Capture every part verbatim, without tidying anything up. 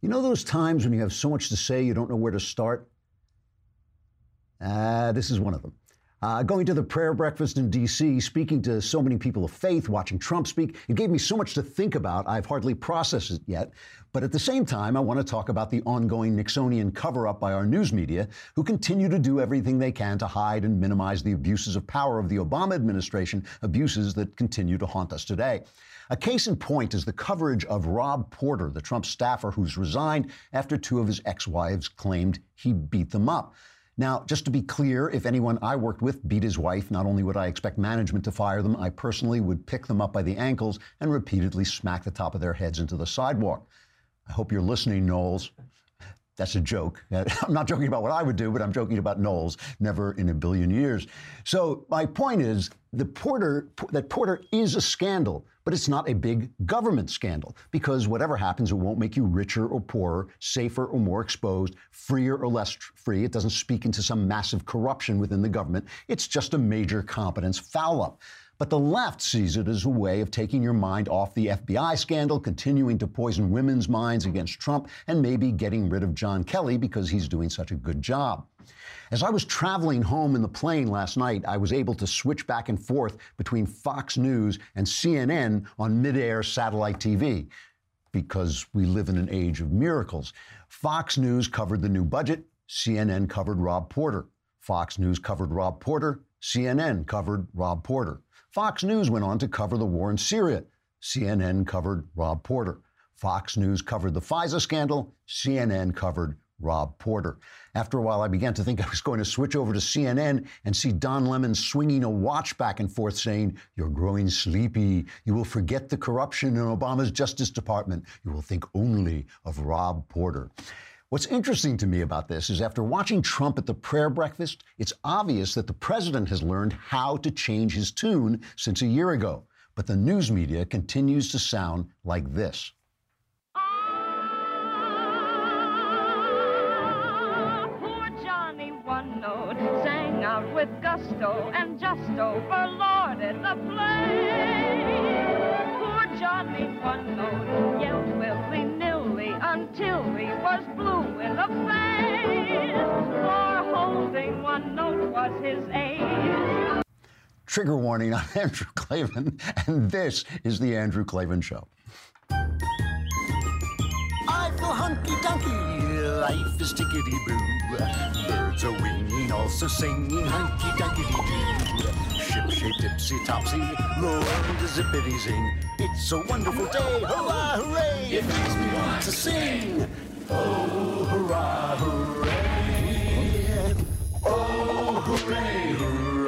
You know those times when you have so much to say you don't know where to start? Uh, this is one of them. Uh, going to the prayer breakfast in D C, speaking to so many people of faith, watching Trump speak, it gave me so much to think about, I've hardly processed it yet. But at the same time, I want to talk about the ongoing Nixonian cover-up by our news media, who continue to do everything they can to hide and minimize the abuses of power of the Obama administration, abuses that continue to haunt us today. A case in point is the coverage of Rob Porter, the Trump staffer who's resigned after two of his ex-wives claimed he beat them up. Now, just to be clear, if anyone I worked with beat his wife, not only would I expect management to fire them, I personally would pick them up by the ankles and repeatedly smack the top of their heads into the sidewalk. I hope you're listening, Knowles. That's a joke. I'm not joking about what I would do, but I'm joking about Knowles. Never in a billion years. So my point is the Porter, that Porter is a scandal, but it's not a big government scandal, because whatever happens, it won't make you richer or poorer, safer or more exposed, freer or less free. It doesn't speak into some massive corruption within the government. It's just a major competence foul-up. But the left sees it as a way of taking your mind off the F B I scandal, continuing to poison women's minds against Trump, and maybe getting rid of John Kelly because he's doing such a good job. As I was traveling home in the plane last night, I was able to switch back and forth between Fox News and C N N on mid-air satellite T V, because we live in an age of miracles. Fox News covered the new budget. C N N covered Rob Porter. Fox News covered Rob Porter. C N N covered Rob Porter. Fox News went on to cover the war in Syria. C N N covered Rob Porter. Fox News covered the FISA scandal. C N N covered Rob Porter. After a while, I began to think I was going to switch over to C N N and see Don Lemon swinging a watch back and forth saying, "You're growing sleepy. You will forget the corruption in Obama's Justice Department. You will think only of Rob Porter." What's interesting to me about this is after watching Trump at the prayer breakfast, it's obvious that the president has learned how to change his tune since a year ago. But the news media continues to sound like this. Oh, poor Johnny One Note sang out with gusto and just overlorded the play. Poor Johnny One Note yelled willy-nilly until he was blue in the face, for holding one note was his age. Trigger warning, I'm Andrew Klavan, and this is The Andrew Klavan Show. I feel hunky-dunky, life is tickety-boo. Birds are winging, also singing hunky-dunky-doo. Ship-shaped, dipsy-topsy, the world is zippity-zing. It's a wonderful day, hurrah, hooray! It makes me want to sing. Oh, hurrah, hooray! Oh, hooray, hurrah!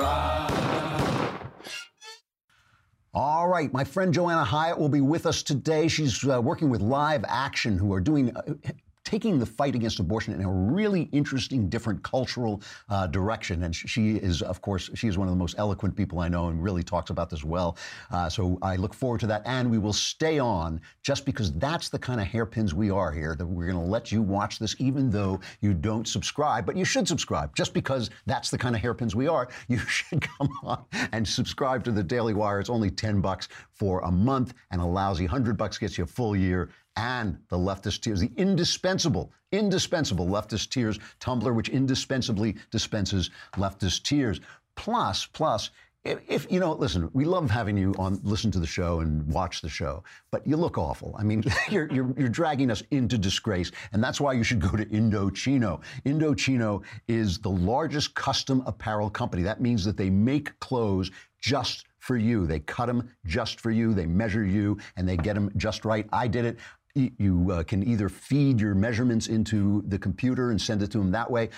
All right, my friend Joanna Hyatt will be with us today. She's uh, working with Live Action, who are doing... Uh, taking the fight against abortion in a really interesting, different cultural uh, direction. And she is, of course, she is one of the most eloquent people I know and really talks about this well. Uh, so I look forward to that. And we will stay on just because that's the kind of hairpins we are here, that we're going to let you watch this even though you don't subscribe. But you should subscribe just because that's the kind of hairpins we are. You should come on and subscribe to the Daily Wire. It's only ten bucks for a month, and a lousy one hundred bucks gets you a full year. And the leftist tears, the indispensable, indispensable leftist tears Tumblr, which indispensably dispenses leftist tears. Plus, plus, if, you know, listen, we love having you on, listen to the show and watch the show, but you look awful. I mean, you're, you're, you're dragging us into disgrace, and that's why you should go to Indochino. Indochino is the largest custom apparel company. That means that they make clothes just for you. They cut them just for you. They measure you, and they get them just right. I did it. You uh, can either feed your measurements into the computer and send it to them that way.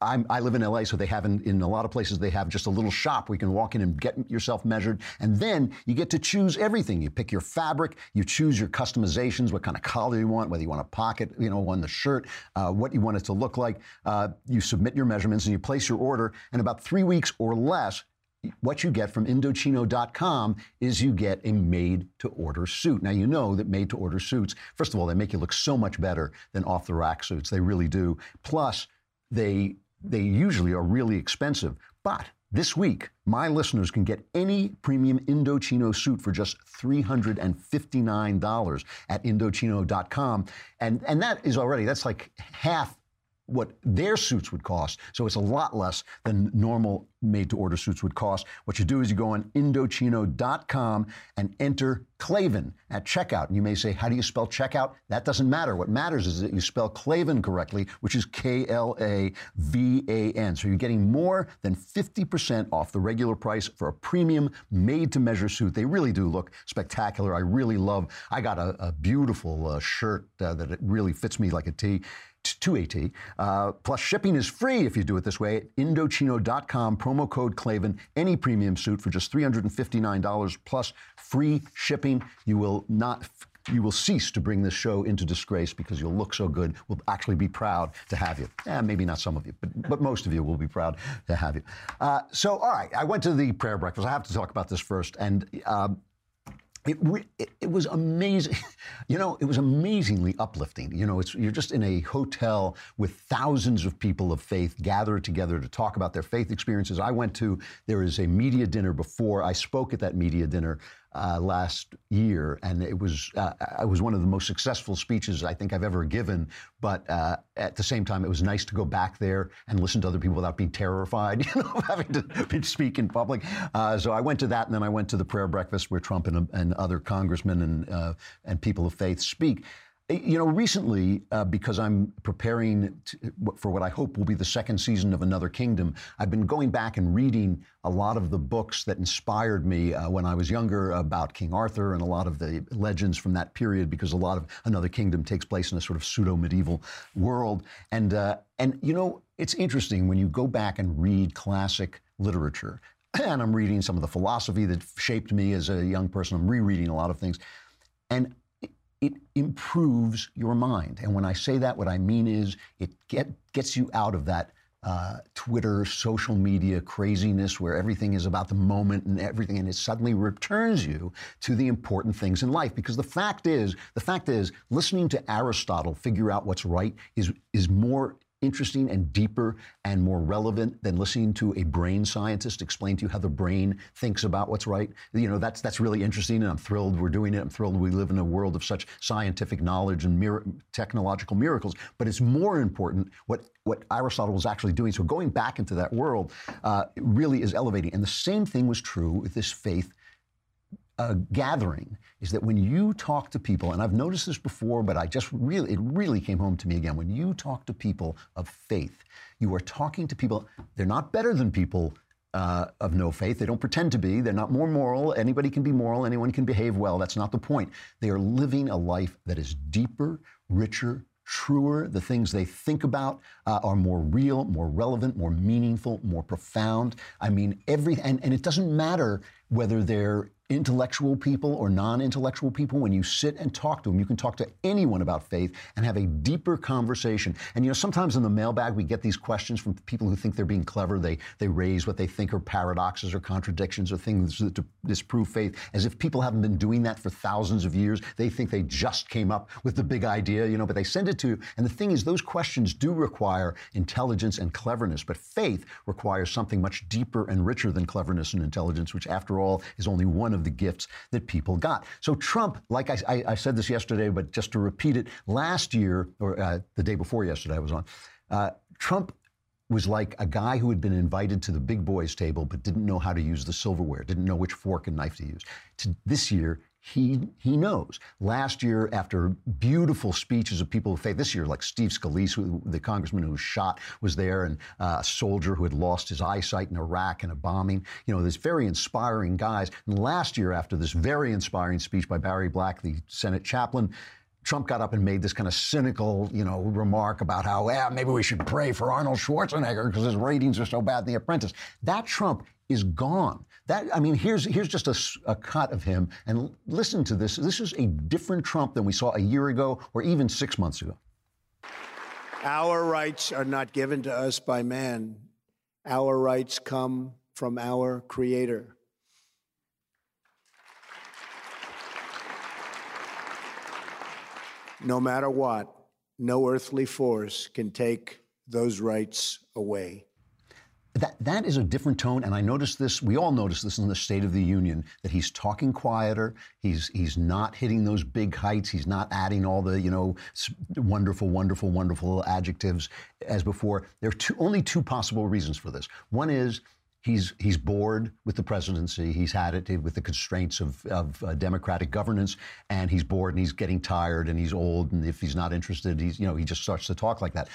I'm, I live in L A, so they have in, in a lot of places, they have just a little shop where you can walk in and get yourself measured. And then you get to choose everything. You pick your fabric, you choose your customizations, what kind of collar you want, whether you want a pocket, you know, on the shirt, uh, what you want it to look like. Uh, you submit your measurements and you place your order. And about three weeks or less, what you get from Indochino dot com is you get a made-to-order suit. Now, you know that made-to-order suits, first of all, they make you look so much better than off-the-rack suits. They really do. Plus, they, they usually are really expensive. But This week, my listeners can get any premium Indochino suit for just three hundred fifty-nine dollars at Indochino dot com. And, and that is already, that's like half what their suits would cost. So it's a lot less than normal made-to-order suits would cost. What you do is you go on Indochino dot com and enter Klavan at checkout. And you may say, how do you spell checkout? That doesn't matter. What matters is that you spell Klavan correctly, which is K L A V A N. So you're getting more than fifty percent off the regular price for a premium made-to-measure suit. They really do look spectacular. I really love, I got a, a beautiful uh, shirt uh, that it really fits me like a tee. To AT. Uh, plus, shipping is free if you do it this way at Indochino dot com, promo code Klavan, any premium suit for just three hundred fifty-nine dollars plus free shipping. You will not, you will cease to bring this show into disgrace because you'll look so good. We'll actually be proud to have you. Eh, maybe not some of you, but, but most of you will be proud to have you. Uh, so, all right, I went to the prayer breakfast. I have to talk about this first. And, uh, It, re- it was amazing, you know, it was amazingly uplifting. You know, it's, you're just in a hotel with thousands of people of faith gathered together to talk about their faith experiences. I went to, there is a media dinner before, I spoke at that media dinner uh, last year, and it was, uh, it was one of the most successful speeches I think I've ever given, but uh, at the same time, it was nice to go back there and listen to other people without being terrified, you know, having to speak in public. Uh, so I went to that, and then I went to the prayer breakfast where Trump and, and other congressmen and, uh, and people of faith speak. You know, recently, uh, because I'm preparing to, for what I hope will be the second season of Another Kingdom, I've been going back and reading a lot of the books that inspired me uh, when I was younger about King Arthur and a lot of the legends from that period, because a lot of Another Kingdom takes place in a sort of pseudo-medieval world. And, uh, and you know, it's interesting when you go back and read classic literature, and I'm reading some of the philosophy that shaped me as a young person. I'm rereading a lot of things. And it improves your mind. And when I say that, what I mean is it get, gets you out of that uh, Twitter, social media craziness where everything is about the moment and everything, and it suddenly returns you to the important things in life. Because the fact is, the fact is, listening to Aristotle figure out what's right is is more interesting and deeper and more relevant than listening to a brain scientist explain to you how the brain thinks about what's right. You know, that's that's really interesting, and I'm thrilled we're doing it. I'm thrilled we live in a world of such scientific knowledge and mir- technological miracles. But it's more important what, what Aristotle was actually doing. So going back into that world uh, really is elevating. And the same thing was true with this faith Uh, gathering, is that when you talk to people, and I've noticed this before, but I just really, it really came home to me again. When you talk to people of faith, you are talking to people, they're not better than people uh, of no faith. They don't pretend to be. They're not more moral. Anybody can be moral. Anyone can behave well. That's not the point. They are living a life that is deeper, richer, truer. The things they think about uh, are more real, more relevant, more meaningful, more profound. I mean, every, and, and it doesn't matter whether they're intellectual people or non-intellectual people. When you sit and talk to them, you can talk to anyone about faith and have a deeper conversation. And, you know, sometimes in the mailbag, we get these questions from people who think they're being clever. They they raise what they think are paradoxes or contradictions or things that disprove faith, as if people haven't been doing that for thousands of years. They think they just came up with the big idea, you know, but they send it to you. And the thing is, those questions do require intelligence and cleverness, but faith requires something much deeper and richer than cleverness and intelligence, which, after all, is only one of the gifts that people got. So Trump, like I, I, I said this yesterday, but just to repeat it, last year, or uh, the day before yesterday I was on, uh, Trump was like a guy who had been invited to the big boys table but didn't know how to use the silverware, didn't know which fork and knife to use. To this year, He he knows. Last year, after beautiful speeches of people of faith, this year, like Steve Scalise, who, the congressman who was shot, was there, and uh, a soldier who had lost his eyesight in Iraq in a bombing. You know, these very inspiring guys. And last year, after this very inspiring speech by Barry Black, the Senate chaplain, Trump got up and made this kind of cynical, you know, remark about how, yeah, maybe we should pray for Arnold Schwarzenegger because his ratings are so bad in The Apprentice. That Trump is gone. That, I mean, here's here's just a, a cut of him, and l- listen to this. This is a different Trump than we saw a year ago or even six months ago. Our rights are not given to us by man. Our rights come from our Creator. No matter what, no earthly force can take those rights away. That that is a different tone, and I noticed this. We all noticed this in the State of the Union, that he's talking quieter. He's he's not hitting those big heights. He's not adding all the you know wonderful, wonderful, wonderful adjectives as before. There are two, only two possible reasons for this. One is he's he's bored with the presidency. He's had it with the constraints of of uh, democratic governance, and he's bored and he's getting tired and he's old. And if he's not interested, he's you know he just starts to talk like that.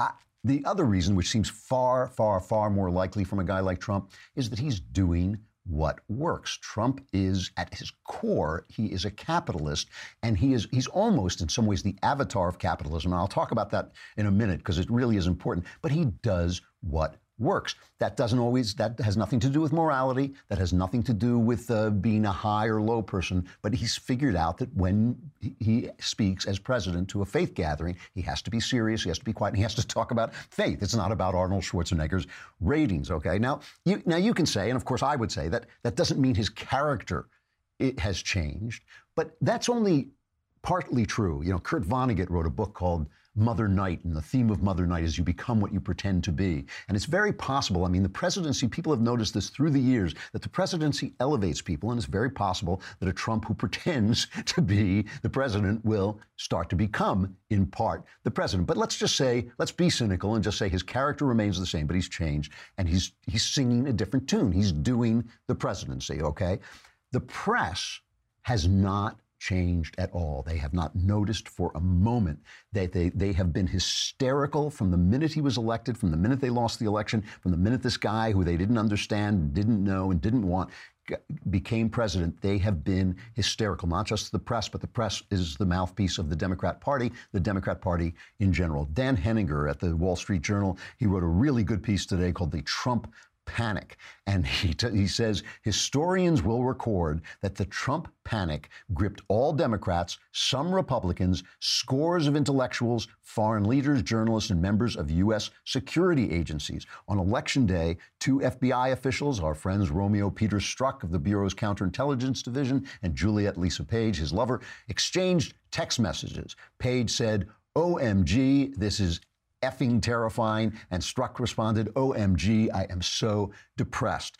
I, The other reason, which seems far, far, far more likely from a guy like Trump, is that he's doing what works. Trump is, at his core, he is a capitalist, and he is he's almost, in some ways, the avatar of capitalism. And I'll talk about that in a minute, because it really is important. But he does what works. That doesn't always, that has nothing to do with morality. That has nothing to do with uh, being a high or low person. But he's figured out that when he speaks as president to a faith gathering, he has to be serious, he has to be quiet, and he has to talk about faith. It's not about Arnold Schwarzenegger's ratings, okay? Now, you, now you can say, and of course I would say, that that doesn't mean his character it has changed, but that's only partly true. You know, Kurt Vonnegut wrote a book called Mother Night, and the theme of Mother Night is you become what you pretend to be. And it's very possible, I mean, the presidency, people have noticed this through the years, that the presidency elevates people, and it's very possible that a Trump who pretends to be the president will start to become, in part, the president. But let's just say, let's be cynical and just say his character remains the same, but he's changed, and he's, he's singing a different tune. He's doing the presidency, okay? The press has not changed at all. They have not noticed for a moment that they, they have been hysterical from the minute he was elected, from the minute they lost the election, from the minute this guy who they didn't understand, didn't know, and didn't want became president. They have been hysterical, not just the press, but the press is the mouthpiece of the Democrat Party, the Democrat Party in general. Dan Henninger at the Wall Street Journal, he wrote a really good piece today called The Trump Panic. And he, t- he says, historians will record that the Trump panic gripped all Democrats, some Republicans, scores of intellectuals, foreign leaders, journalists, and members of U S security agencies. On Election Day, two F B I officials, our friends Romeo Peter Strzok of the Bureau's Counterintelligence Division and Juliet Lisa Page, his lover, exchanged text messages. Page said, O M G, this is effing terrifying, and Strzok responded, O M G, I am so depressed.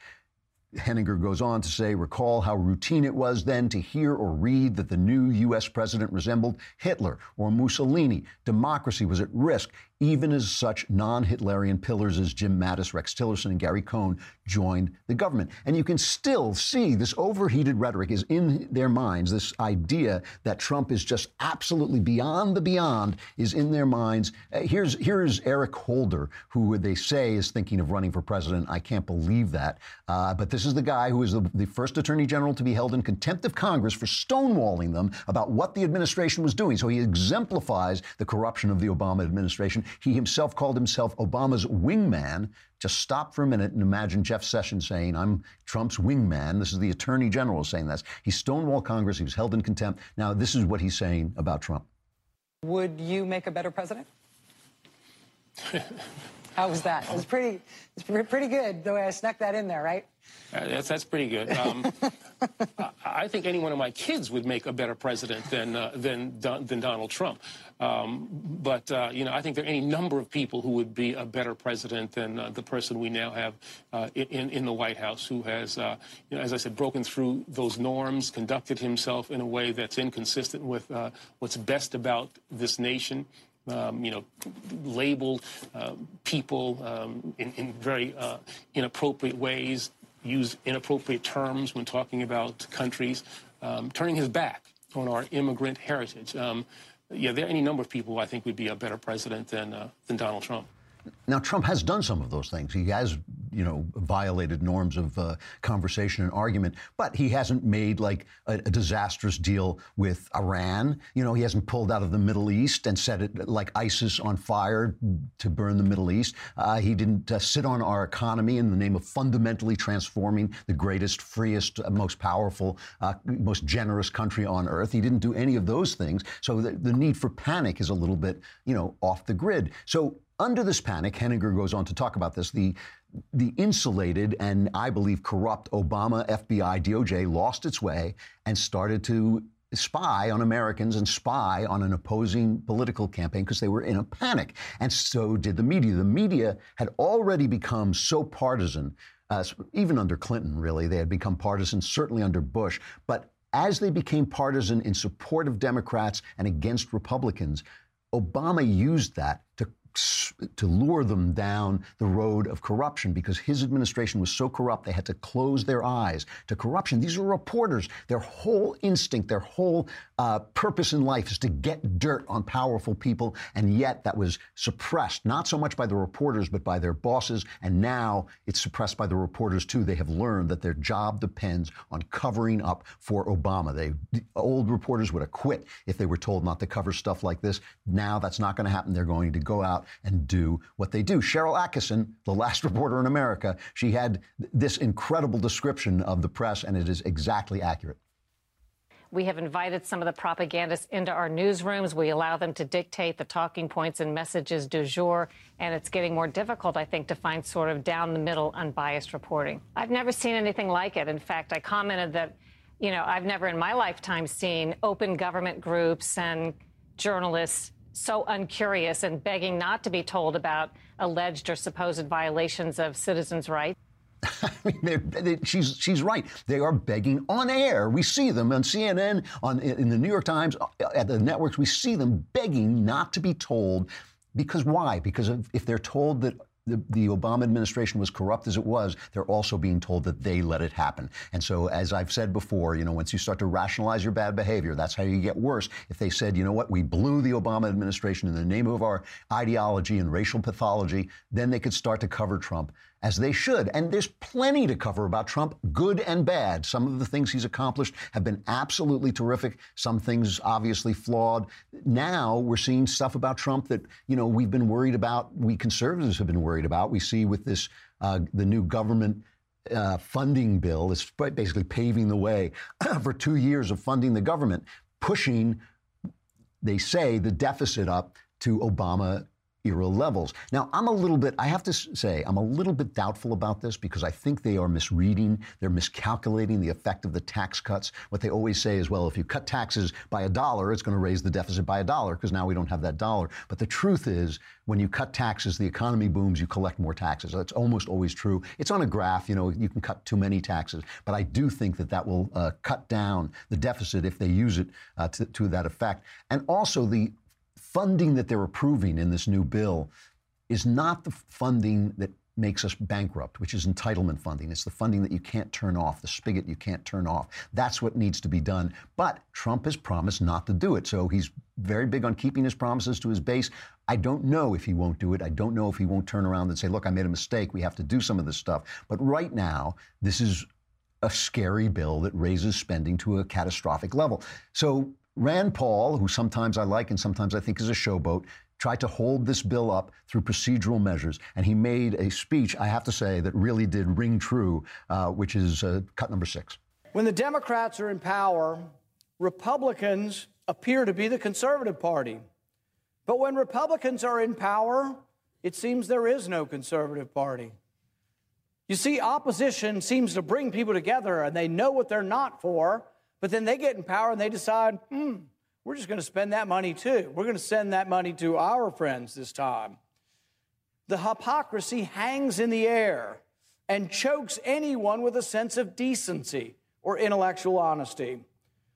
Henninger goes on to say, recall how routine it was then to hear or read that the new U S president resembled Hitler or Mussolini. Democracy was at risk, even as such non-Hitlerian pillars as Jim Mattis, Rex Tillerson, and Gary Cohn joined the government. And you can still see this overheated rhetoric is in their minds. This idea that Trump is just absolutely beyond the beyond is in their minds. Uh, here's, here's Eric Holder, who they say is thinking of running for president. I can't believe that. Uh, but this This is the guy who is the, the first attorney general to be held in contempt of Congress for stonewalling them about what the administration was doing. So he exemplifies the corruption of the Obama administration. He himself called himself Obama's wingman. Just stop for a minute and imagine Jeff Sessions saying, I'm Trump's wingman. This is the attorney general saying this. He stonewalled Congress. He was held in contempt. Now, this is what he's saying about Trump. Would you make a better president? How was that? It was pretty, it's pretty good the way I snuck that in there, right? Uh, that's, that's pretty good. Um, I, I think any one of my kids would make a better president than uh, than, Don, than Donald Trump. Um, but, uh, you know, I think there are any number of people who would be a better president than uh, the person we now have uh, in, in the White House, who has, uh, you know, as I said, broken through those norms, conducted himself in a way that's inconsistent with uh, what's best about this nation. Um, you know, labeled uh, people um, in, in very uh, inappropriate ways, used inappropriate terms when talking about countries, um, turning his back on our immigrant heritage. Um, yeah, there are any number of people who I think would be a better president than uh, than Donald Trump. Now, Trump has done some of those things. He has, you know, violated norms of uh, conversation and argument, but he hasn't made, like, a, a disastrous deal with Iran. You know, he hasn't pulled out of the Middle East and set it, like, ISIS on fire to burn the Middle East. Uh, he didn't uh, sit on our economy in the name of fundamentally transforming the greatest, freest, uh, most powerful, uh, most generous country on earth. He didn't do any of those things. So the, the need for panic is a little bit, you know, off the grid. So under this panic, Henninger goes on to talk about this, the the insulated and, I believe, corrupt Obama F B I D O J lost its way and started to spy on Americans and spy on an opposing political campaign because they were in a panic. And so did the media. The media had already become so partisan, uh, even under Clinton, really. They had become partisan, certainly under Bush. But as they became partisan in support of Democrats and against Republicans, Obama used that to to lure them down the road of corruption because his administration was so corrupt they had to close their eyes to corruption. These are reporters. Their whole instinct, their whole uh, purpose in life is to get dirt on powerful people, and yet that was suppressed, not so much by the reporters but by their bosses, and now it's suppressed by the reporters too. They have learned that their job depends on covering up for Obama. They, the old reporters would have quit if they were told not to cover stuff like this. Now that's not going to happen. They're going to go out and do what they do. Cheryl Atkinson, the last reporter in America, she had this incredible description of the press, and it is exactly accurate. We have invited some of the propagandists into our newsrooms. We allow them to dictate the talking points and messages du jour, and it's getting more difficult, I think, to find sort of down-the-middle, unbiased reporting. I've never seen anything like it. In fact, I commented that, you know, I've never in my lifetime seen open government groups and journalists so uncurious and begging not to be told about alleged or supposed violations of citizens' rights. I mean, they're, they, she's, she's right. They are begging on air. We see them on C N N, on, in the New York Times, at the networks. We see them begging not to be told. Because why? Because if, if they're told that The, the Obama administration was corrupt as it was, they're also being told that they let it happen. And so, as I've said before, you know, once you start to rationalize your bad behavior, that's how you get worse. If they said, you know what, we blew the Obama administration in the name of our ideology and racial pathology, then they could start to cover Trump, as they should. And there's plenty to cover about Trump, good and bad. Some of the things he's accomplished have been absolutely terrific. Some things obviously flawed. Now we're seeing stuff about Trump that, you know, we've been worried about, we conservatives have been worried about. We see with this, uh, the new government uh, funding bill, it's basically paving the way for two years of funding the government, pushing, they say, the deficit up to Obama levels. Now, I'm a little bit, I have to say, I'm a little bit doubtful about this because I think they are misreading, they're miscalculating the effect of the tax cuts. What they always say is, well, if you cut taxes by a dollar, it's going to raise the deficit by a dollar because now we don't have that dollar. But the truth is, when you cut taxes, the economy booms, you collect more taxes. That's almost always true. It's on a graph, you know, you can cut too many taxes. But I do think that that will uh, cut down the deficit if they use it uh, to, to that effect. And also the funding that they're approving in this new bill is not the funding that makes us bankrupt, which is entitlement funding. It's the funding that you can't turn off, the spigot you can't turn off. That's what needs to be done. But Trump has promised not to do it. So he's very big on keeping his promises to his base. I don't know if he won't do it. I don't know if he won't turn around and say, look, I made a mistake. We have to do some of this stuff. But right now, this is a scary bill that raises spending to a catastrophic level. So Rand Paul, who sometimes I like and sometimes I think is a showboat, tried to hold this bill up through procedural measures. And he made a speech, I have to say, that really did ring true, uh, which is uh, cut number six. When the Democrats are in power, Republicans appear to be the conservative party. But when Republicans are in power, it seems there is no conservative party. You see, opposition seems to bring people together, and they know what they're not for. But then they get in power and they decide, hmm, we're just going to spend that money too. We're going to send that money to our friends this time. The hypocrisy hangs in the air and chokes anyone with a sense of decency or intellectual honesty.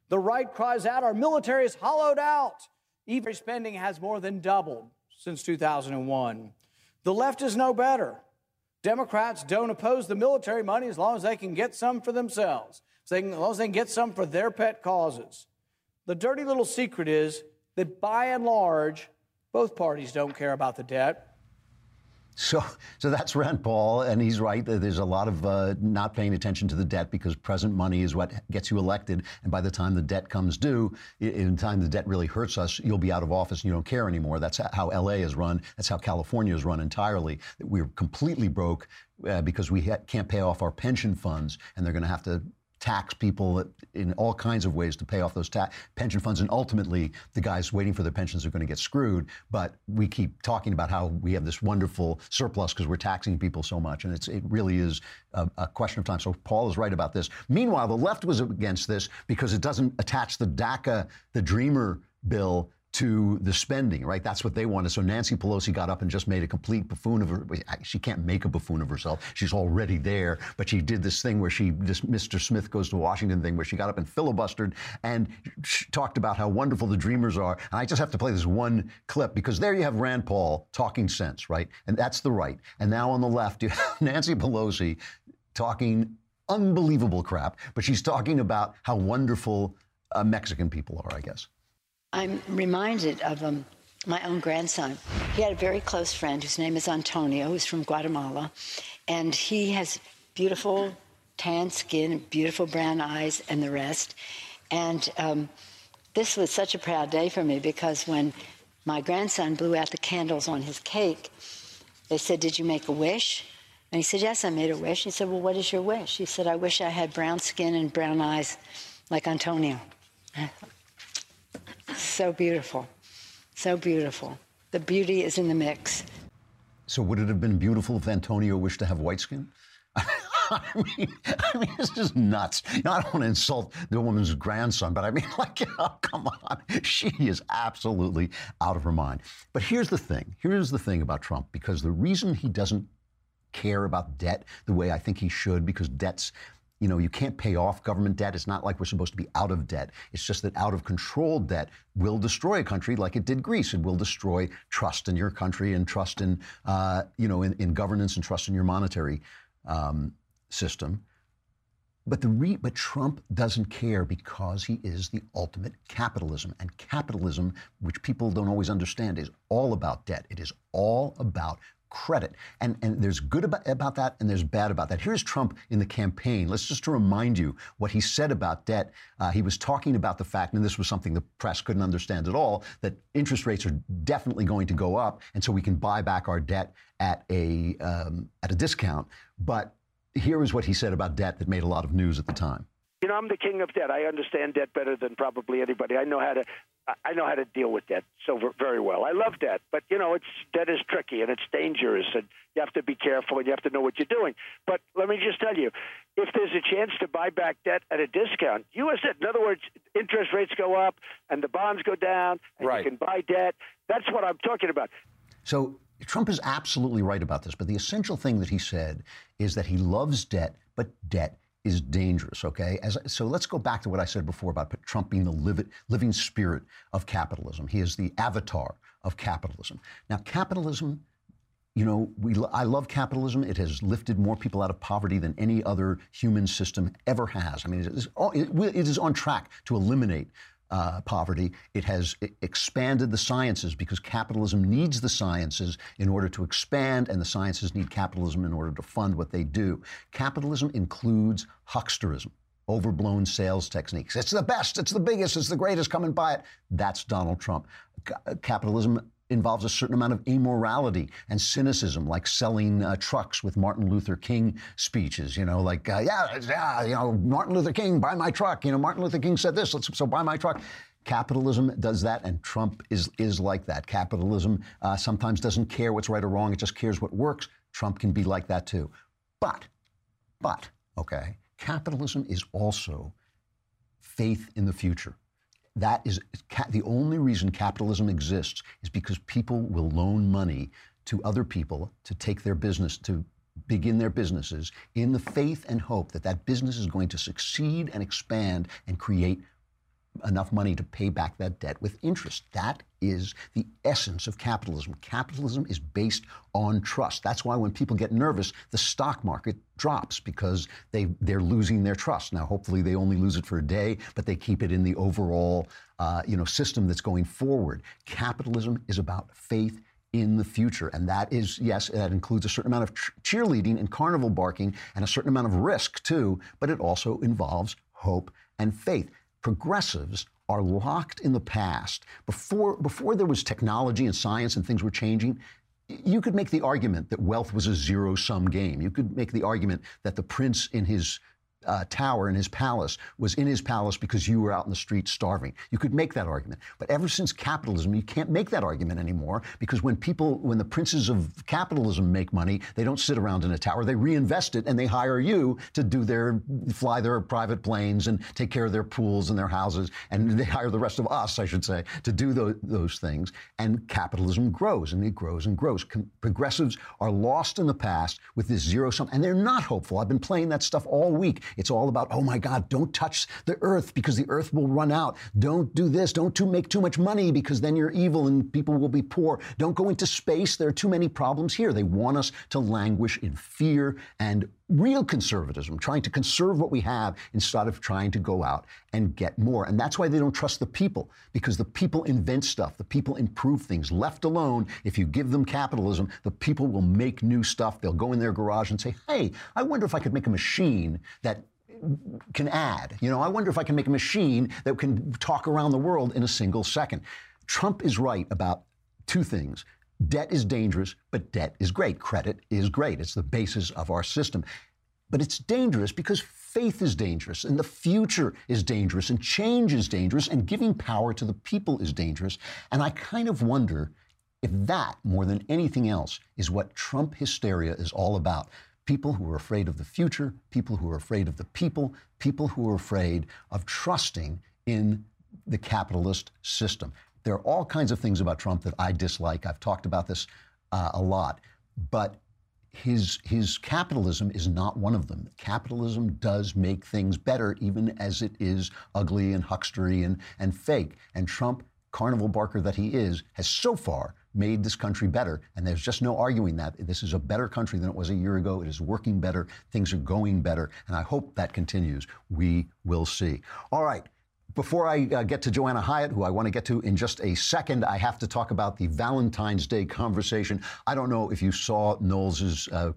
The right cries out, our military is hollowed out. Even spending has more than doubled since two thousand one. The left is no better. Democrats don't oppose the military money as long as they can get some for themselves. So they can, as long as they can get some for their pet causes. The dirty little secret is that, by and large, both parties don't care about the debt. So, so that's Rand Paul, and he's right. There's a lot of uh, not paying attention to the debt because present money is what gets you elected. And by the time the debt comes due, in time the debt really hurts us, you'll be out of office and you don't care anymore. That's how L A is run. That's how California is run entirely. We're completely broke uh, because we ha- can't pay off our pension funds, and they're going to have to tax people in all kinds of ways to pay off those tax pension funds. And ultimately, the guys waiting for their pensions are going to get screwed. But we keep talking about how we have this wonderful surplus because we're taxing people so much. And it's, it really is a, a question of time. So Paul is right about this. Meanwhile, the left was against this because it doesn't attach the DACA, the Dreamer bill, to the spending, right? That's what they wanted. So Nancy Pelosi got up and just made a complete buffoon of her. She can't make a buffoon of herself. She's already there. But she did this thing where she, this Mister Smith goes to Washington thing, where she got up and filibustered and talked about how wonderful the Dreamers are. And I just have to play this one clip because there you have Rand Paul talking sense, right? And that's the right. And now on the left, you have Nancy Pelosi talking unbelievable crap, but she's talking about how wonderful uh, Mexican people are, I guess. I'm reminded of um, my own grandson. He had a very close friend whose name is Antonio, who's from Guatemala, and he has beautiful tan skin, beautiful brown eyes, and the rest. And um, this was such a proud day for me because when my grandson blew out the candles on his cake, they said, "Did you make a wish?" And he said, "Yes, I made a wish." He said, "Well, what is your wish?" He said, "I wish I had brown skin and brown eyes like Antonio." So beautiful. So beautiful. The beauty is in the mix. So would it have been beautiful if Antonio wished to have white skin? I mean, I mean, it's just nuts. You know, I don't want to insult the woman's grandson, but I mean, like, oh, come on. She is absolutely out of her mind. But here's the thing. Here's the thing about Trump, because the reason he doesn't care about debt the way I think he should, because debt's, you know, you can't pay off government debt. It's not like we're supposed to be out of debt. It's just that out of control debt will destroy a country like it did Greece. It will destroy trust in your country and trust in, uh, you know, in, in governance and trust in your monetary um, system. But the re but Trump doesn't care because he is the ultimate capitalism. And capitalism, which people don't always understand, is all about debt. It is all about credit. And, and there's good about, about that and there's bad about that. Here's Trump in the campaign. Let's just to remind you what he said about debt. Uh, he was talking about the fact, and this was something the press couldn't understand at all, that interest rates are definitely going to go up, and so we can buy back our debt at a, um, at a discount. But here is what he said about debt that made a lot of news at the time. You know, I'm the king of debt. I understand debt better than probably anybody. I know how to I know how to deal with debt so very well. I love debt, but, you know, it's debt is tricky and it's dangerous, and you have to be careful and you have to know what you're doing. But let me just tell you, if there's a chance to buy back debt at a discount, you as it. In other words, interest rates go up and the bonds go down and right. You can buy debt. That's what I'm talking about. So Trump is absolutely right about this, but the essential thing that he said is that he loves debt, but debt is dangerous, okay? As, so let's go back to what I said before about Trump being the live, living spirit of capitalism. He is the avatar of capitalism. Now, capitalism, you know, we, I love capitalism. It has lifted more people out of poverty than any other human system ever has. I mean, it is, it is on track to eliminate Uh, poverty. It has expanded the sciences because capitalism needs the sciences in order to expand, and the sciences need capitalism in order to fund what they do. Capitalism includes hucksterism, overblown sales techniques. It's the best, it's the biggest, it's the greatest, come and buy it. That's Donald Trump. Capitalism involves a certain amount of amorality and cynicism, like selling uh, trucks with Martin Luther King speeches, you know, like, uh, yeah, yeah, you know, Martin Luther King, buy my truck. You know, Martin Luther King said this, let's, so buy my truck. Capitalism does that, and Trump is, is like that. Capitalism uh, sometimes doesn't care what's right or wrong. It just cares what works. Trump can be like that, too. But, but, okay, capitalism is also faith in the future. That is the only reason capitalism exists, is because people will loan money to other people to take their business, to begin their businesses, in the faith and hope that that business is going to succeed and expand and create enough money to pay back that debt with interest. That is the essence of capitalism. Capitalism is based on trust. That's why when people get nervous, the stock market drops because they, they're losing their trust. Now, hopefully they only lose it for a day, but they keep it in the overall uh, you know, system that's going forward. Capitalism is about faith in the future. And that is, yes, that includes a certain amount of cheerleading and carnival barking and a certain amount of risk, too, but it also involves hope and faith. Progressives are locked in the past. Before, before there was technology and science and things were changing, you could make the argument that wealth was a zero-sum game. You could make the argument that the prince in his uh, tower in his palace was in his palace because you were out in the street starving. You could make that argument. But ever since capitalism, you can't make that argument anymore, because when people, when the princes of capitalism make money, they don't sit around in a tower. They reinvest it and they hire you to do their, fly their private planes and take care of their pools and their houses. And they hire the rest of us, I should say, to do those, those things. And capitalism grows and it grows and grows. Com- progressives are lost in the past with this zero sum, and they're not hopeful. I've been playing that stuff all week. It's all about, oh my God, don't touch the earth because the earth will run out. Don't do this. Don't too make too much money because then you're evil and people will be poor. Don't go into space. There are too many problems here. They want us to languish in fear and real conservatism, trying to conserve what we have instead of trying to go out and get more. And that's why they don't trust the people, because the people invent stuff. The people improve things. Left alone, if you give them capitalism, the people will make new stuff. They'll go in their garage and say, hey, I wonder if I could make a machine that can add. You know, I wonder if I can make a machine that can talk around the world in a single second. Trump is right about two things. Debt is dangerous, but debt is great. Credit is great. It's the basis of our system. But it's dangerous because faith is dangerous, and the future is dangerous, and change is dangerous, and giving power to the people is dangerous. And I kind of wonder if that, more than anything else, is what Trump hysteria is all about. People who are afraid of the future, people who are afraid of the people, people who are afraid of trusting in the capitalist system. There are all kinds of things about Trump that I dislike. I've talked about this uh, a lot, but his his capitalism is not one of them. Capitalism does make things better, even as it is ugly and huckstery and, and fake. And Trump, carnival barker that he is, has so far made this country better, and there's just no arguing that. This is a better country than it was a year ago. It is working better. Things are going better, and I hope that continues. We will see. All right. Before I uh, get to Joanna Hyatt, who I want to get to in just a second, I have to talk about the Valentine's Day conversation. I don't know if you saw Knowles' uh,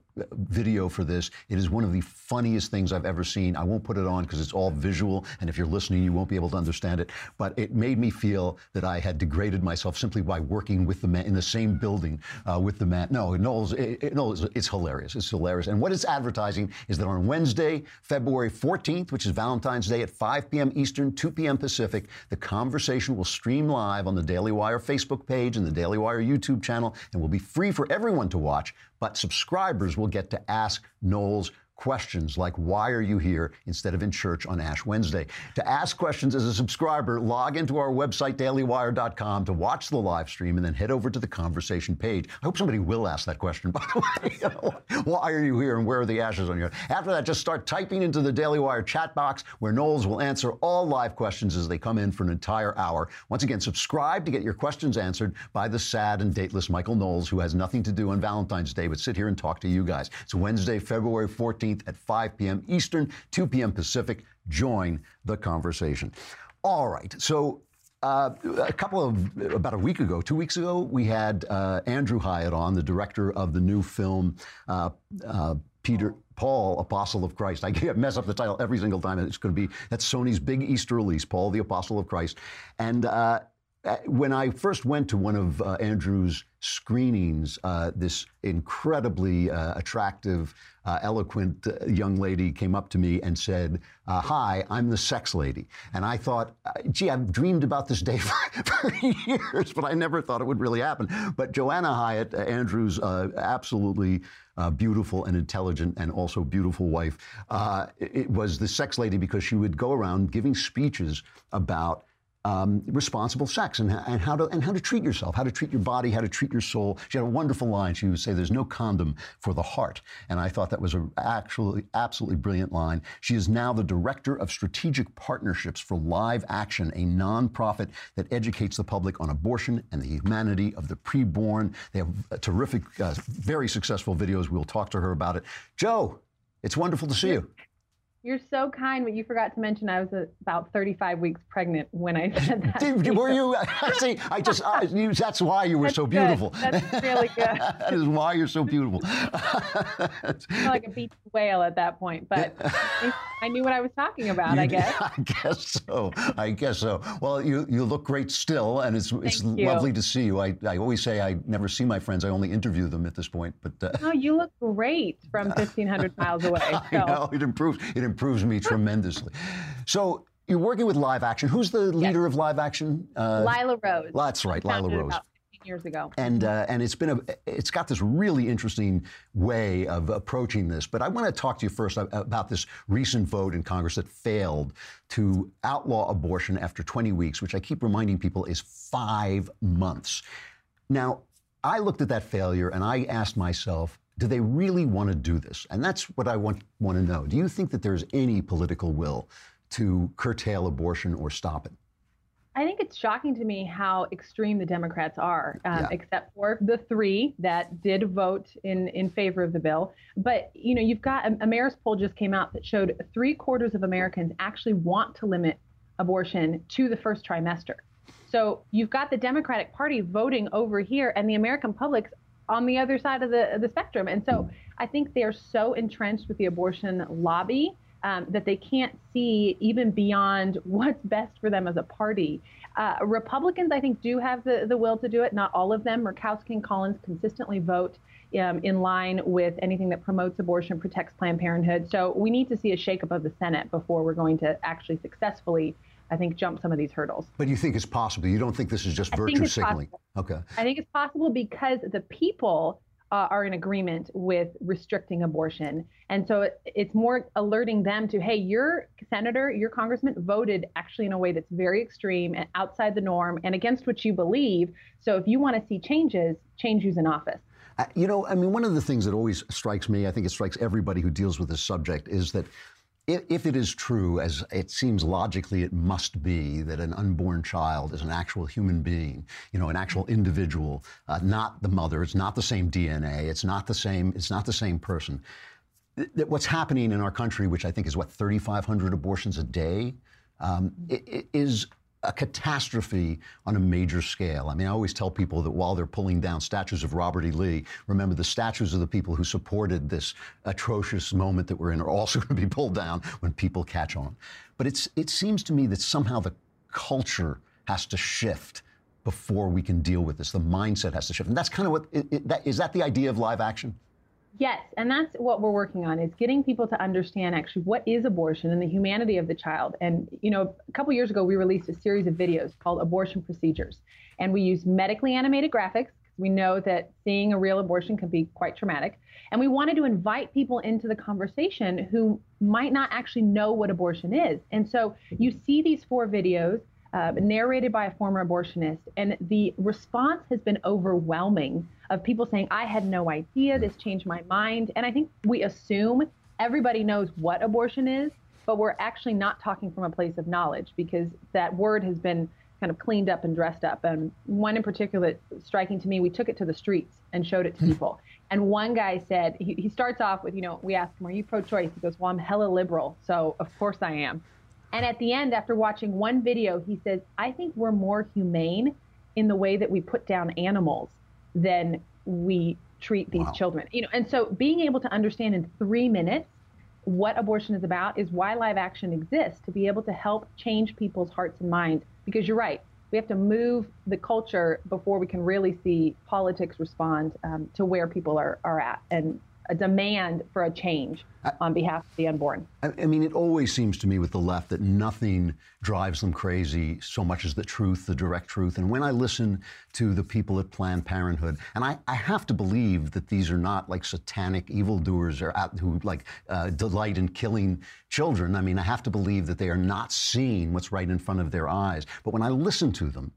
video for this. It is one of the funniest things I've ever seen. I won't put it on because it's all visual, and if you're listening, you won't be able to understand it. But it made me feel that I had degraded myself simply by working with the man in the same building uh, with the man. No, Knowles, it, it, Knowles, it's hilarious. It's hilarious. And what it's advertising is that on Wednesday, February fourteenth, which is Valentine's Day, at five p.m. Eastern, two p.m. Pacific, the conversation will stream live on the Daily Wire Facebook page and the Daily Wire YouTube channel, and will be free for everyone to watch, but subscribers will get to ask Knowles questions like, why are you here instead of in church on Ash Wednesday? To ask questions as a subscriber, log into our website, daily wire dot com, to watch the live stream, and then head over to the conversation page. I hope somebody will ask that question, by the way. You know, why are you here and where are the ashes on your head? After that, just start typing into the Daily Wire chat box, where Knowles will answer all live questions as they come in for an entire hour. Once again, subscribe to get your questions answered by the sad and dateless Michael Knowles, who has nothing to do on Valentine's Day but sit here and talk to you guys. It's Wednesday, February fourteenth, at five p.m. Eastern, two p.m. Pacific. Join the conversation. All right. So uh, a couple of, about a week ago, two weeks ago, we had uh, Andrew Hyatt on, the director of the new film, uh, uh, Peter Paul, Apostle of Christ. I mess up the title every single time. It's going to be, that's Sony's big Easter release, Paul, the Apostle of Christ. And uh, when I first went to one of uh, Andrew's screenings, uh, this incredibly uh, attractive, uh, eloquent uh, young lady came up to me and said, uh, hi, I'm the sex lady. And I thought, gee, I've dreamed about this day for, for years, but I never thought it would really happen. But Joanna Hyatt, uh, Andrew's uh, absolutely uh, beautiful and intelligent and also beautiful wife, uh, it was the sex lady because she would go around giving speeches about Um, responsible sex and, and how to and how to treat yourself, how to treat your body, how to treat your soul. She had a wonderful line. She would say, "There's no condom for the heart," and I thought that was a actually absolutely brilliant line. She is now the director of strategic partnerships for Live Action, a nonprofit that educates the public on abortion and the humanity of the preborn. They have a terrific, uh, very successful videos. We'll talk to her about it. Jo, it's wonderful to see you. You're so kind, but you forgot to mention I was about thirty-five weeks pregnant when I said that. Did, were you? See, I just, I, you, that's why you were that's so good. beautiful. That's really good. That is why you're so beautiful. I feel like a beach whale at that point, but I, I knew what I was talking about, you, I guess. I guess so. I guess so. Well, you you look great still, and it's it's Thank lovely you. to see you. I, I always say I never see my friends. I only interview them at this point. But uh, no, you look great from fifteen hundred miles away. So. I know, it improves. It improves. improves me tremendously. So you're working with Live Action. Who's the leader yes. of Live Action? Uh, Lila Rose. That's right, Lila Rose. About fifteen years ago. And uh, and it's been a it's got this really interesting way of approaching this. But I want to talk to you first about this recent vote in Congress that failed to outlaw abortion after twenty weeks, which I keep reminding people is five months. Now, I looked at that failure and I asked myself, do they really want to do this? And that's what I want want to know. Do you think that there's any political will to curtail abortion or stop it? I think it's shocking to me how extreme the Democrats are, um, yeah. except for the three that did vote in, in favor of the bill. But, you know, you've got a, a mayor's poll just came out that showed three quarters of Americans actually want to limit abortion to the first trimester. So you've got the Democratic Party voting over here and the American public's on the other side of the, of the spectrum. And so I think they're so entrenched with the abortion lobby um, that they can't see even beyond what's best for them as a party. Uh, Republicans, I think, do have the, the will to do it. Not all of them. Murkowski and Collins consistently vote um, in line with anything that promotes abortion, protects Planned Parenthood. So we need to see a shakeup of the Senate before we're going to actually successfully, I think, jump some of these hurdles. But you think it's possible? You don't think this is just virtue signaling? Okay. I think it's possible because the people uh, are in agreement with restricting abortion. And so it, it's more alerting them to, hey, your senator, your congressman voted actually in a way that's very extreme and outside the norm and against what you believe. So if you want to see changes, change who's in office. Uh, you know, I mean, one of the things that always strikes me, I think it strikes everybody who deals with this subject, is that if it is true, as it seems logically it must be, that an unborn child is an actual human being, you know, an actual individual, uh, not the mother, it's not the same D N A, it's not the same, it's not the same person. That what's happening in our country, which I think is what thirty-five hundred abortions a day, um, is a catastrophe on a major scale. I mean, I always tell people that while they're pulling down statues of Robert E. Lee, remember the statues of the people who supported this atrocious moment that we're in are also going to be pulled down when people catch on. But it's it seems to me that somehow the culture has to shift before we can deal with this. The mindset has to shift. And that's kind of what, it, it, that, is that the idea of Live Action? Yes, and that's what we're working on, is getting people to understand actually what is abortion and the humanity of the child. And, you know, a couple years ago, we released a series of videos called Abortion Procedures, and we use medically animated graphics. We know that seeing a real abortion can be quite traumatic, and we wanted to invite people into the conversation who might not actually know what abortion is. And so you see these four videos uh, narrated by a former abortionist, and the response has been overwhelming. Of people saying, I had no idea, this changed my mind. And I think we assume everybody knows what abortion is, but we're actually not talking from a place of knowledge because that word has been kind of cleaned up and dressed up. And one in particular that's striking to me, we took it to the streets and showed it to people. And one guy said, he, he starts off with, you know, we asked him, are you pro-choice? He goes, well, I'm hella liberal, so of course I am. And at the end, after watching one video, he says, I think we're more humane in the way that we put down animals than we treat these wow. children. You know, and so being able to understand in three minutes what abortion is about is why Live Action exists, to be able to help change people's hearts and minds. Because you're right, we have to move the culture before we can really see politics respond um, to where people are, are at and a demand for a change I, on behalf of the unborn. I, I mean, it always seems to me with the left that nothing drives them crazy so much as the truth, the direct truth. And when I listen to the people at Planned Parenthood, and I, I have to believe that these are not like satanic evildoers or out who like uh, delight in killing children. I mean, I have to believe that they are not seeing what's right in front of their eyes. But when I listen to them,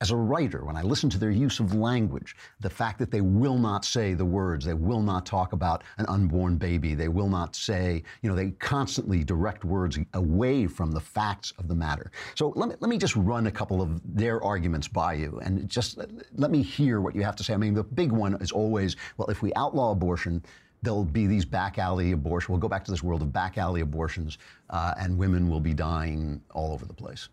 as a writer, when I listen to their use of language, the fact that they will not say the words, they will not talk about an unborn baby, they will not say, you know, they constantly direct words away from the facts of the matter. So let me, let me just run a couple of their arguments by you and just let me hear what you have to say. I mean, the big one is always, well, if we outlaw abortion, there'll be these back alley abortions. We'll go back to this world of back alley abortions uh, and women will be dying all over the place.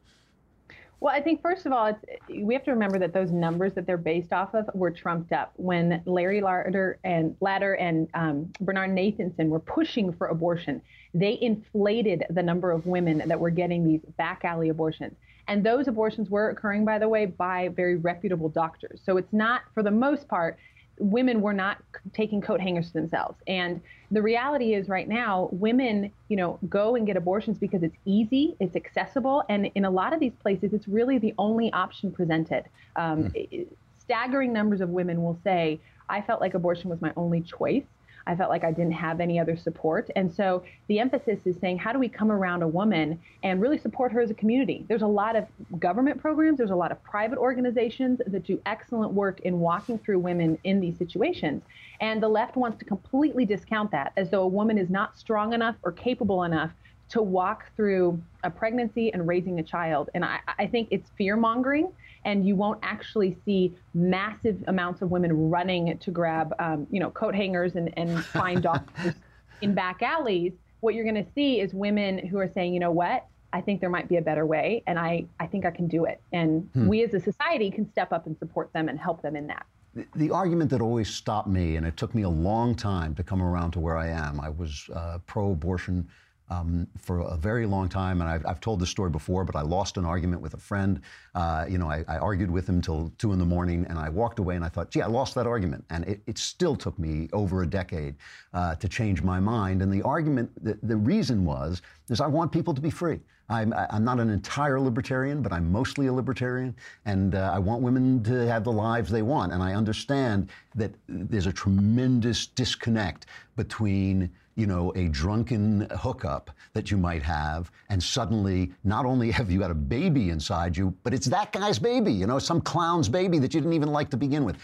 Well, I think, first of all, it's, we have to remember that those numbers that they're based off of were trumped up when Larry Ladder and, Ladder and um, Bernard Nathanson were pushing for abortion. They inflated the number of women that were getting these back alley abortions. And those abortions were occurring, by the way, by very reputable doctors. So it's not, for the most part, women were not taking coat hangers to themselves. And the reality is right now, women, you know, go and get abortions because it's easy, it's accessible. And in a lot of these places, it's really the only option presented. Um, mm. Staggering numbers of women will say, I felt like abortion was my only choice. I felt like I didn't have any other support. And so the emphasis is saying, how do we come around a woman and really support her as a community? There's a lot of government programs. There's a lot of private organizations that do excellent work in walking through women in these situations. And the left wants to completely discount that, as though a woman is not strong enough or capable enough to walk through a pregnancy and raising a child. And I, I think it's fear-mongering, and you won't actually see massive amounts of women running to grab, um, you know, coat hangers and, and find doctors in back alleys. What you're going to see is women who are saying, you know what, I think there might be a better way, and I, I think I can do it. And hmm. we as a society can step up and support them and help them in that. The, the argument that always stopped me, and it took me a long time to come around to where I am, I was uh, pro-abortion Um, for a very long time, and I've, I've told this story before, but I lost an argument with a friend. Uh, you know, I, I argued with him till two in the morning, and I walked away, and I thought, gee, I lost that argument. And it, it still took me over a decade uh, to change my mind. And the argument, the, the reason was, is I want people to be free. I'm, I'm not an entire libertarian, but I'm mostly a libertarian, and uh, I want women to have the lives they want. And I understand that there's a tremendous disconnect between, you know, a drunken hookup that you might have, and suddenly not only have you got a baby inside you, but it's that guy's baby, you know, some clown's baby that you didn't even like to begin with.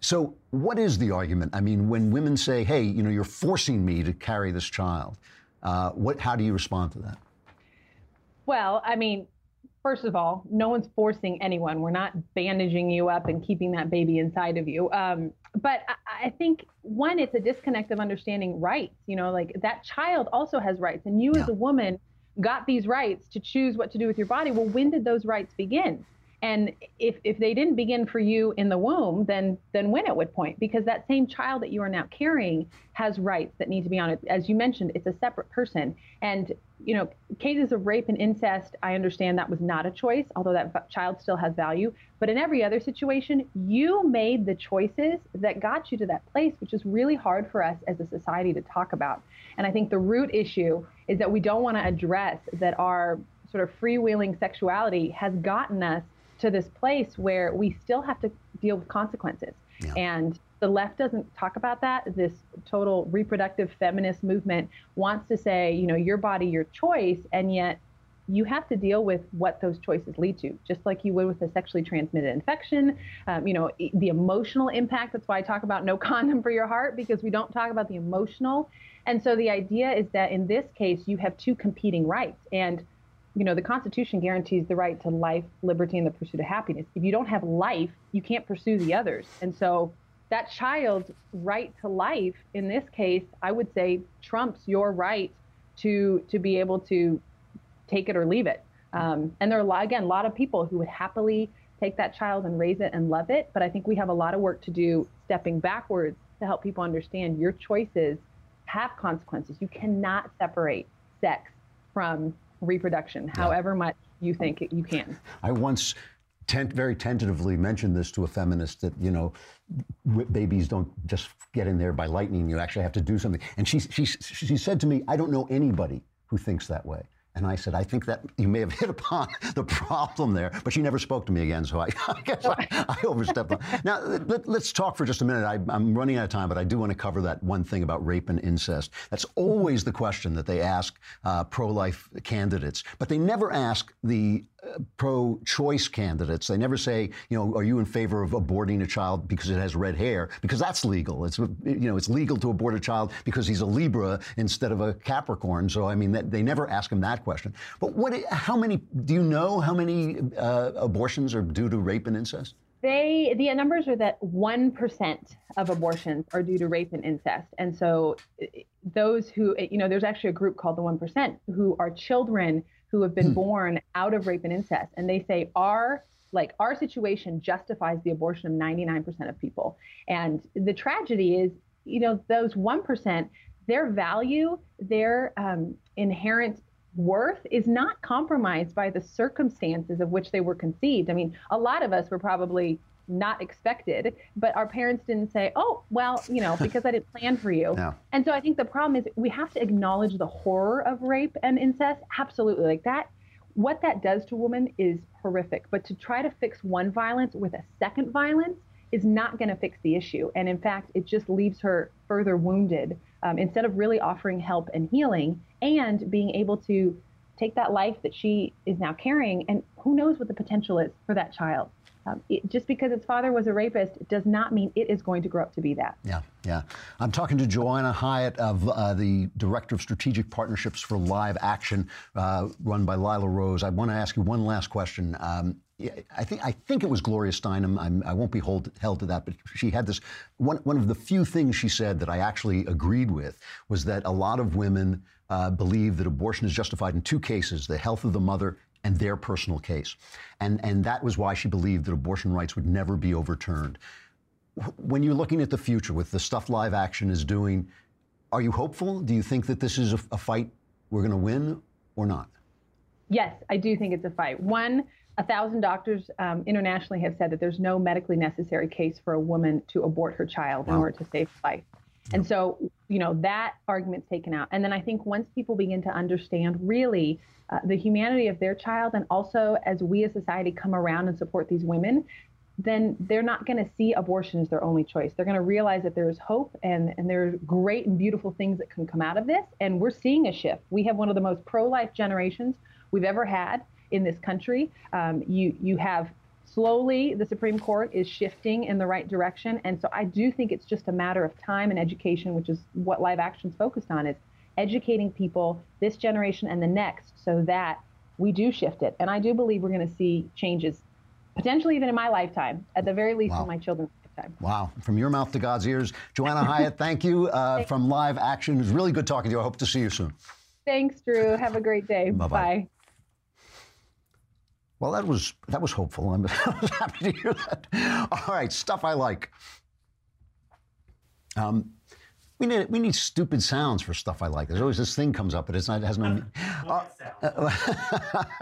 So what is the argument? I mean, when women say, hey, you know, you're forcing me to carry this child, uh, what, how do you respond to that? Well, I mean, first of all, no one's forcing anyone. We're not bandaging you up and keeping that baby inside of you. Um, but I, I think, one, it's a disconnect of understanding rights. You know, like that child also has rights. And you yeah. as a woman got these rights to choose what to do with your body. Well, when did those rights begin? And if, if they didn't begin for you in the womb, then then when it would point, because that same child that you are now carrying has rights that need to be on it. As you mentioned, it's a separate person. And, you know, cases of rape and incest, I understand that was not a choice, although that child still has value. But in every other situation, you made the choices that got you to that place, which is really hard for us as a society to talk about. And I think the root issue is that we don't want to address that our sort of freewheeling sexuality has gotten us to this place where we still have to deal with consequences. Yeah. And the left doesn't talk about that. This total reproductive feminist movement wants to say, you know, your body, your choice, and yet you have to deal with what those choices lead to, just like you would with a sexually transmitted infection, um, you know, the emotional impact. That's why I talk about no condom for your heart, because we don't talk about the emotional. And so the idea is that in this case, you have two competing rights. And you know, the Constitution guarantees the right to life, liberty, and the pursuit of happiness. If you don't have life, you can't pursue the others. And so that child's right to life, in this case, I would say trumps your right to to be able to take it or leave it. Um, and there are, again, a lot of people who would happily take that child and raise it and love it. But I think we have a lot of work to do stepping backwards to help people understand your choices have consequences. You cannot separate sex from reproduction, however yeah. much you think it, you can. I once tent, very tentatively mentioned this to a feminist that, you know, babies don't just get in there by lightning. You actually have to do something. And she, she, she said to me, I don't know anybody who thinks that way. And I said, I think that you may have hit upon the problem there, but she never spoke to me again, so I, I guess I, I overstepped on. Now, let, let's talk for just a minute. I, I'm running out of time, but I do want to cover that one thing about rape and incest. That's always the question that they ask uh, pro-life candidates, but they never ask the uh, pro-choice candidates. They never say, you know, are you in favor of aborting a child because it has red hair? Because that's legal. It's, you know, it's legal to abort a child because he's a Libra instead of a Capricorn. So, I mean, that, they never ask him that question. But what, how many, do you know how many uh, abortions are due to rape and incest? They, the numbers are that one percent of abortions are due to rape and incest. And so those who, you know, there's actually a group called the one percent who are children who have been hmm. born out of rape and incest. And they say our, like our situation justifies the abortion of ninety-nine percent of people. And the tragedy is, you know, those one percent, their value, their um, inherent worth is not compromised by the circumstances of which they were conceived. I mean, a lot of us were probably not expected, but our parents didn't say, oh, well, you know, because I didn't plan for you. No. And so I think the problem is we have to acknowledge the horror of rape and incest. Absolutely. Like that, what that does to a woman is horrific. But to try to fix one violence with a second violence is not going to fix the issue. And in fact, it just leaves her further wounded um, instead of really offering help and healing and being able to take that life that she is now carrying. And who knows what the potential is for that child. Um, it, just because its father was a rapist does not mean it is going to grow up to be that. Yeah, yeah. I'm talking to Joanna Hyatt, of uh, the Director of Strategic Partnerships for Live Action, uh, run by Lila Rose. I want to ask you one last question. Um, I think I think it was Gloria Steinem. I'm, I won't be hold, held to that, but she had this. One, one of the few things she said that I actually agreed with was that a lot of women uh, believe that abortion is justified in two cases, the health of the mother and their personal case. And, and that was why she believed that abortion rights would never be overturned. When you're looking at the future with the stuff Live Action is doing, are you hopeful? Do you think that this is a, a fight we're going to win or not? Yes, I do think it's a fight. One, a thousand doctors um, internationally have said that there's no medically necessary case for a woman to abort her child wow. in order to save life. And so, you know, that argument's taken out. And then I think once people begin to understand really uh, the humanity of their child, and also as we as society come around and support these women, then they're not going to see abortion as their only choice. They're going to realize that there is hope and, and there's great and beautiful things that can come out of this. And we're seeing a shift. We have one of the most pro-life generations we've ever had in this country. Um, you, you have slowly, the Supreme Court is shifting in the right direction. And so I do think it's just a matter of time and education, which is what Live Action's focused on, is educating people, this generation and the next, so that we do shift it. And I do believe we're going to see changes, potentially even in my lifetime, at the very least wow. in my children's lifetime. Wow. From your mouth to God's ears. Joanna Hyatt, thank you uh, thanks. From Live Action. It was really good talking to you. I hope to see you soon. Thanks, Drew. Have a great day. Bye-bye. Bye. Well, that was that was hopeful. I was happy to hear that. All right, stuff I like. Um, we need we need stupid sounds for stuff I like. There's always this thing comes up, but it's not it has no. Uh, uh,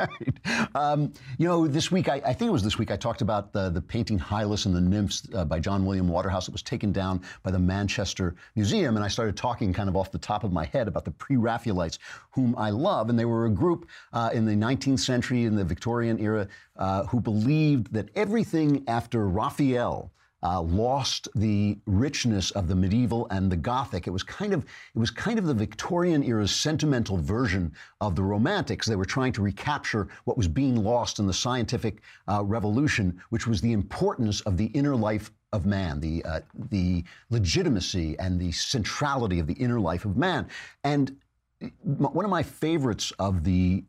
right. um, you know, this week I, I think it was this week I talked about the the painting Hylas and the Nymphs uh, by John William Waterhouse. It was taken down by the Manchester Museum, and I started talking kind of off the top of my head about the Pre-Raphaelites, whom I love, and they were a group uh, in the nineteenth century in the Victorian era uh, who believed that everything after Raphael Uh, lost the richness of the medieval and the Gothic. It was kind of it was kind of the Victorian era's sentimental version of the Romantics. They were trying to recapture what was being lost in the scientific uh, revolution, which was the importance of the inner life of man, the uh, the legitimacy and the centrality of the inner life of man. And one of my favorites of the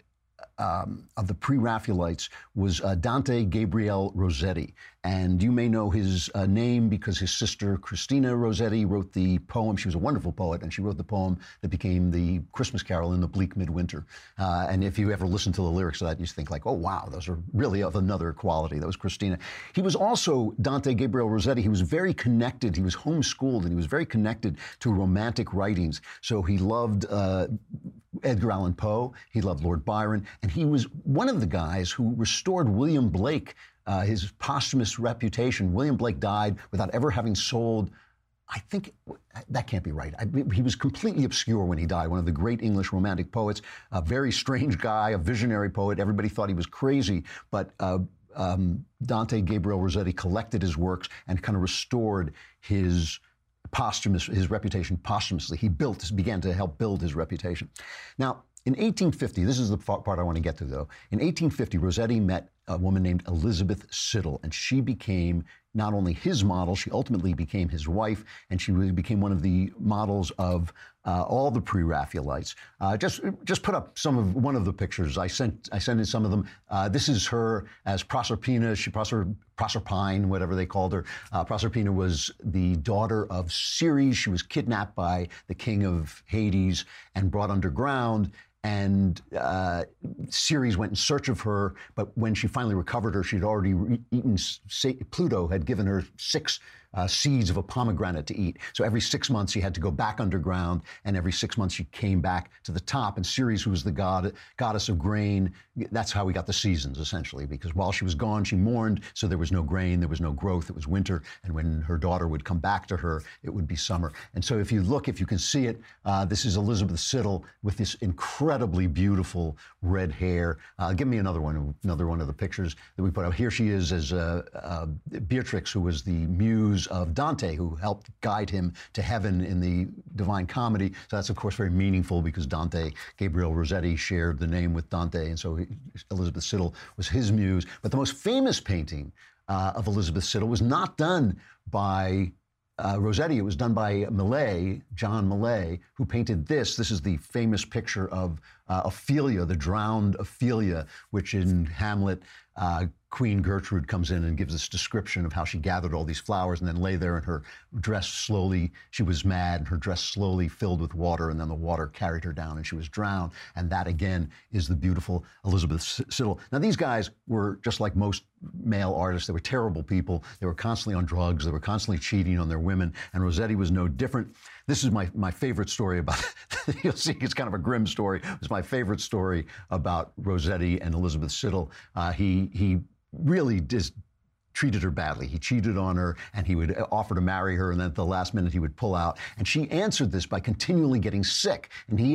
Um, of the Pre-Raphaelites was uh, Dante Gabriel Rossetti. And you may know his uh, name because his sister, Christina Rossetti, wrote the poem. She was a wonderful poet, and she wrote the poem that became the Christmas Carol in the Bleak Midwinter. Uh, and if you ever listen to the lyrics of that, you think like, oh, wow, those are really of another quality. That was Christina. He was also, Dante Gabriel Rossetti, he was very connected. He was homeschooled, and he was very connected to Romantic writings. So he loved uh, Edgar Allan Poe. He loved Lord Byron. And he was one of the guys who restored William Blake, uh, his posthumous reputation. William Blake died without ever having sold, I think, that can't be right. I, he was completely obscure when he died, one of the great English Romantic poets, a very strange guy, a visionary poet. Everybody thought he was crazy, but uh, um, Dante Gabriel Rossetti collected his works and kind of restored his posthumous, his reputation posthumously. He built, began to help build his reputation. Now, in eighteen fifty, this is the part I want to get to, though. In eighteen fifty, Rossetti met a woman named Elizabeth Siddal, and she became not only his model, she ultimately became his wife, and she really became one of the models of uh, all the Pre-Raphaelites. Uh, just, just put up some of one of the pictures. I sent, I sent in some of them. Uh, this is her as Proserpina. She Proser, Proserpine, whatever they called her. Uh, Proserpina was the daughter of Ceres. She was kidnapped by the king of Hades and brought underground. And uh, Ceres went in search of her, but when she finally recovered her, she'd already re- eaten, Pluto had given her six uh, seeds of a pomegranate to eat. So every six months he had to go back underground, and every six months he came back to the top. And Ceres, who was the god, goddess of grain, that's how we got the seasons, essentially, because while she was gone, she mourned, so there was no grain, there was no growth, it was winter, and when her daughter would come back to her, it would be summer. And so if you look, if you can see it, uh, this is Elizabeth Siddal with this incredibly beautiful red hair. Uh, give me another one, another one of the pictures that we put up. Here she is as uh, uh, Beatrix, who was the muse of Dante, who helped guide him to heaven in the Divine Comedy. So that's, of course, very meaningful because Dante Gabriel Rossetti shared the name with Dante, and so he, Elizabeth Siddal was his muse. But the most famous painting uh, of Elizabeth Siddal was not done by Uh, Rossetti. It was done by Millet, John Millet, who painted this. This is the famous picture of uh, Ophelia, the drowned Ophelia, which in Hamlet, uh, Queen Gertrude comes in and gives this description of how she gathered all these flowers and then lay there in her dress slowly. She was mad, and her dress slowly filled with water, and then the water carried her down and she was drowned. And that, again, is the beautiful Elizabeth Siddal. Now, these guys were just like most male artists. They were terrible people. They were constantly on drugs. They were constantly cheating on their women. And Rossetti was no different. This is my, my favorite story about it. You'll see it's kind of a grim story. It's my favorite story about Rossetti and Elizabeth Siddal. Uh, he, he really just treated her badly. He cheated on her, and he would offer to marry her, and then at the last minute he would pull out. And she answered this by continually getting sick. And he,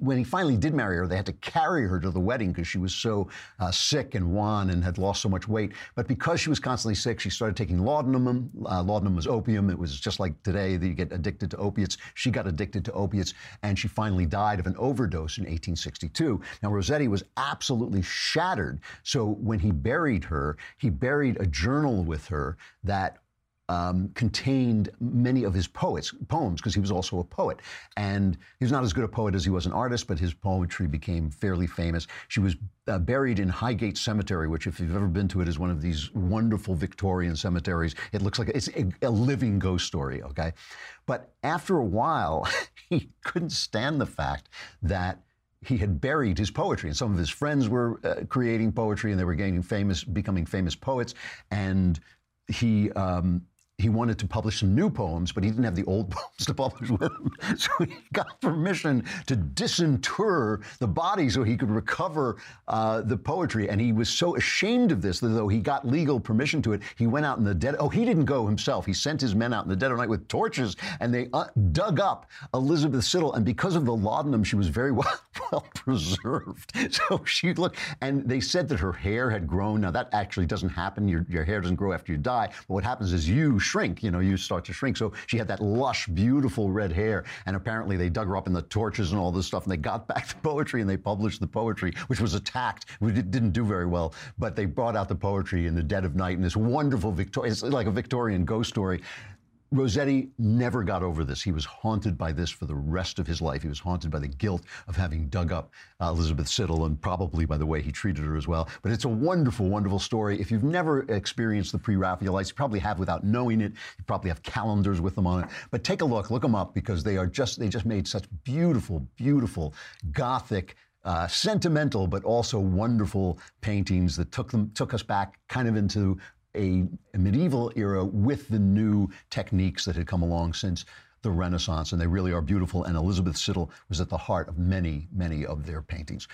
when he finally did marry her, they had to carry her to the wedding because she was so uh, sick and wan and had lost so much weight. But because she was constantly sick, she started taking laudanum. Uh, laudanum was opium. It was just like today that you get addicted to opiates. She got addicted to opiates, and she finally died of an overdose in eighteen sixty-two. Now, Rossetti was absolutely shattered. So when he buried her, he buried a journal with her that um, contained many of his poets, poems, because he was also a poet. And he was not as good a poet as he was an artist, but his poetry became fairly famous. She was uh, buried in Highgate Cemetery, which, if you've ever been to it, is one of these wonderful Victorian cemeteries. It looks like it's a, a living ghost story, okay? But after a while, he couldn't stand the fact that he had buried his poetry, and some of his friends were uh, creating poetry, and they were gaining famous, becoming famous poets. And he um, he wanted to publish some new poems, but he didn't have the old poems to publish with him. So he got permission to disinter the body so he could recover uh, the poetry. And he was so ashamed of this that though he got legal permission to it, he went out in the dead. Oh, he didn't go himself. He sent his men out in the dead of night with torches, and they uh, dug up Elizabeth Siddal. And because of the laudanum, she was very well, well preserved. So she looked, and they said that her hair had grown. Now, that actually doesn't happen. Your, your hair doesn't grow after you die. But what happens is you shrink, you know, you start to shrink. So she had that lush, beautiful red hair, and apparently they dug her up in the torches and all this stuff, and they got back the poetry, and they published the poetry, which was attacked. It didn't do very well, but they brought out the poetry in the dead of night in this wonderful Victorian, it's like a Victorian ghost story. Rossetti never got over this. He was haunted by this for the rest of his life. He was haunted by the guilt of having dug up uh, Elizabeth Siddal, and probably by the way he treated her as well. But it's a wonderful, wonderful story. If you've never experienced the Pre-Raphaelites, you probably have without knowing it. You probably have calendars with them on it. But take a look, look them up, because they are just, they just made such beautiful, beautiful Gothic, Uh, sentimental, but also wonderful paintings that took them, took us back kind of into a medieval era with the new techniques that had come along since the Renaissance, and they really are beautiful. And Elizabeth Siddal was at the heart of many, many of their paintings.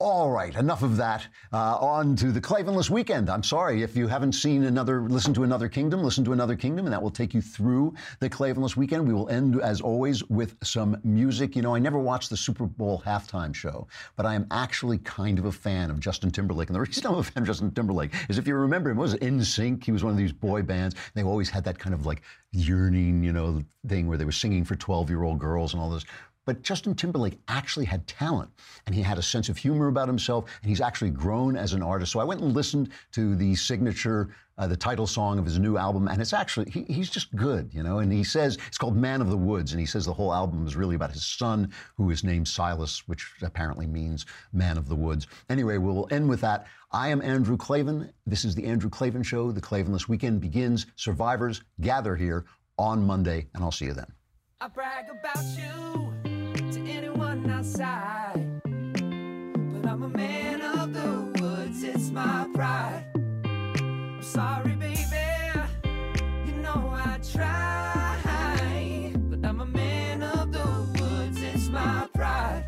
All right, enough of that. Uh, on to the Klavanless Weekend. I'm sorry if you haven't seen another, listen to Another Kingdom, listen to Another Kingdom, and that will take you through the Klavanless Weekend. We will end, as always, with some music. You know, I never watched the Super Bowl halftime show, but I am actually kind of a fan of Justin Timberlake. And the reason I'm a fan of Justin Timberlake is, if you remember him, it was N Sync. He was one of these boy bands. And they always had that kind of like yearning, you know, thing where they were singing for twelve-year-old girls and all this. But Justin Timberlake actually had talent, and he had a sense of humor about himself, and he's actually grown as an artist. So I went and listened to the signature, uh, the title song of his new album, and it's actually, he, he's just good, you know, and he says, it's called Man of the Woods, and he says the whole album is really about his son, who is named Silas, which apparently means Man of the Woods. Anyway, we'll end with that. I am Andrew Klavan. This is The Andrew Klavan Show. The Klavanless Weekend begins. Survivors, gather here on Monday, and I'll see you then. I brag about you to anyone outside, but I'm a man of the woods, it's my pride. I'm sorry, baby, you know I try, but I'm a man of the woods, it's my pride.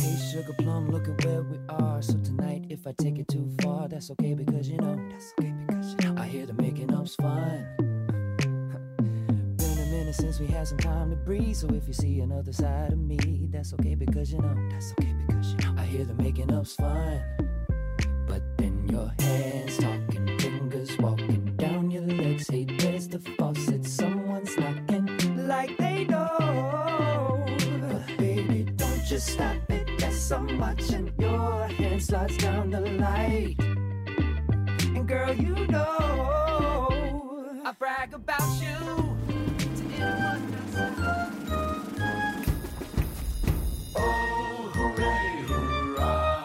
Hey, sugar plum, look at where we are. So tonight, if I take it too far, that's okay because you know, that's okay because you know. I hear the making up's fine. Been a minute since we had some time to breathe. So if you see another side of me, that's okay because you know, that's okay because you know. I hear the making up's fine. But then your hands talking, fingers walking. Hey, there's the faucet, someone's knocking like they know. But baby, don't just stop it, yes, I'm watching. Your hand slides down the light. And girl, you know I brag about you to anyone else. Oh, hooray, hurrah.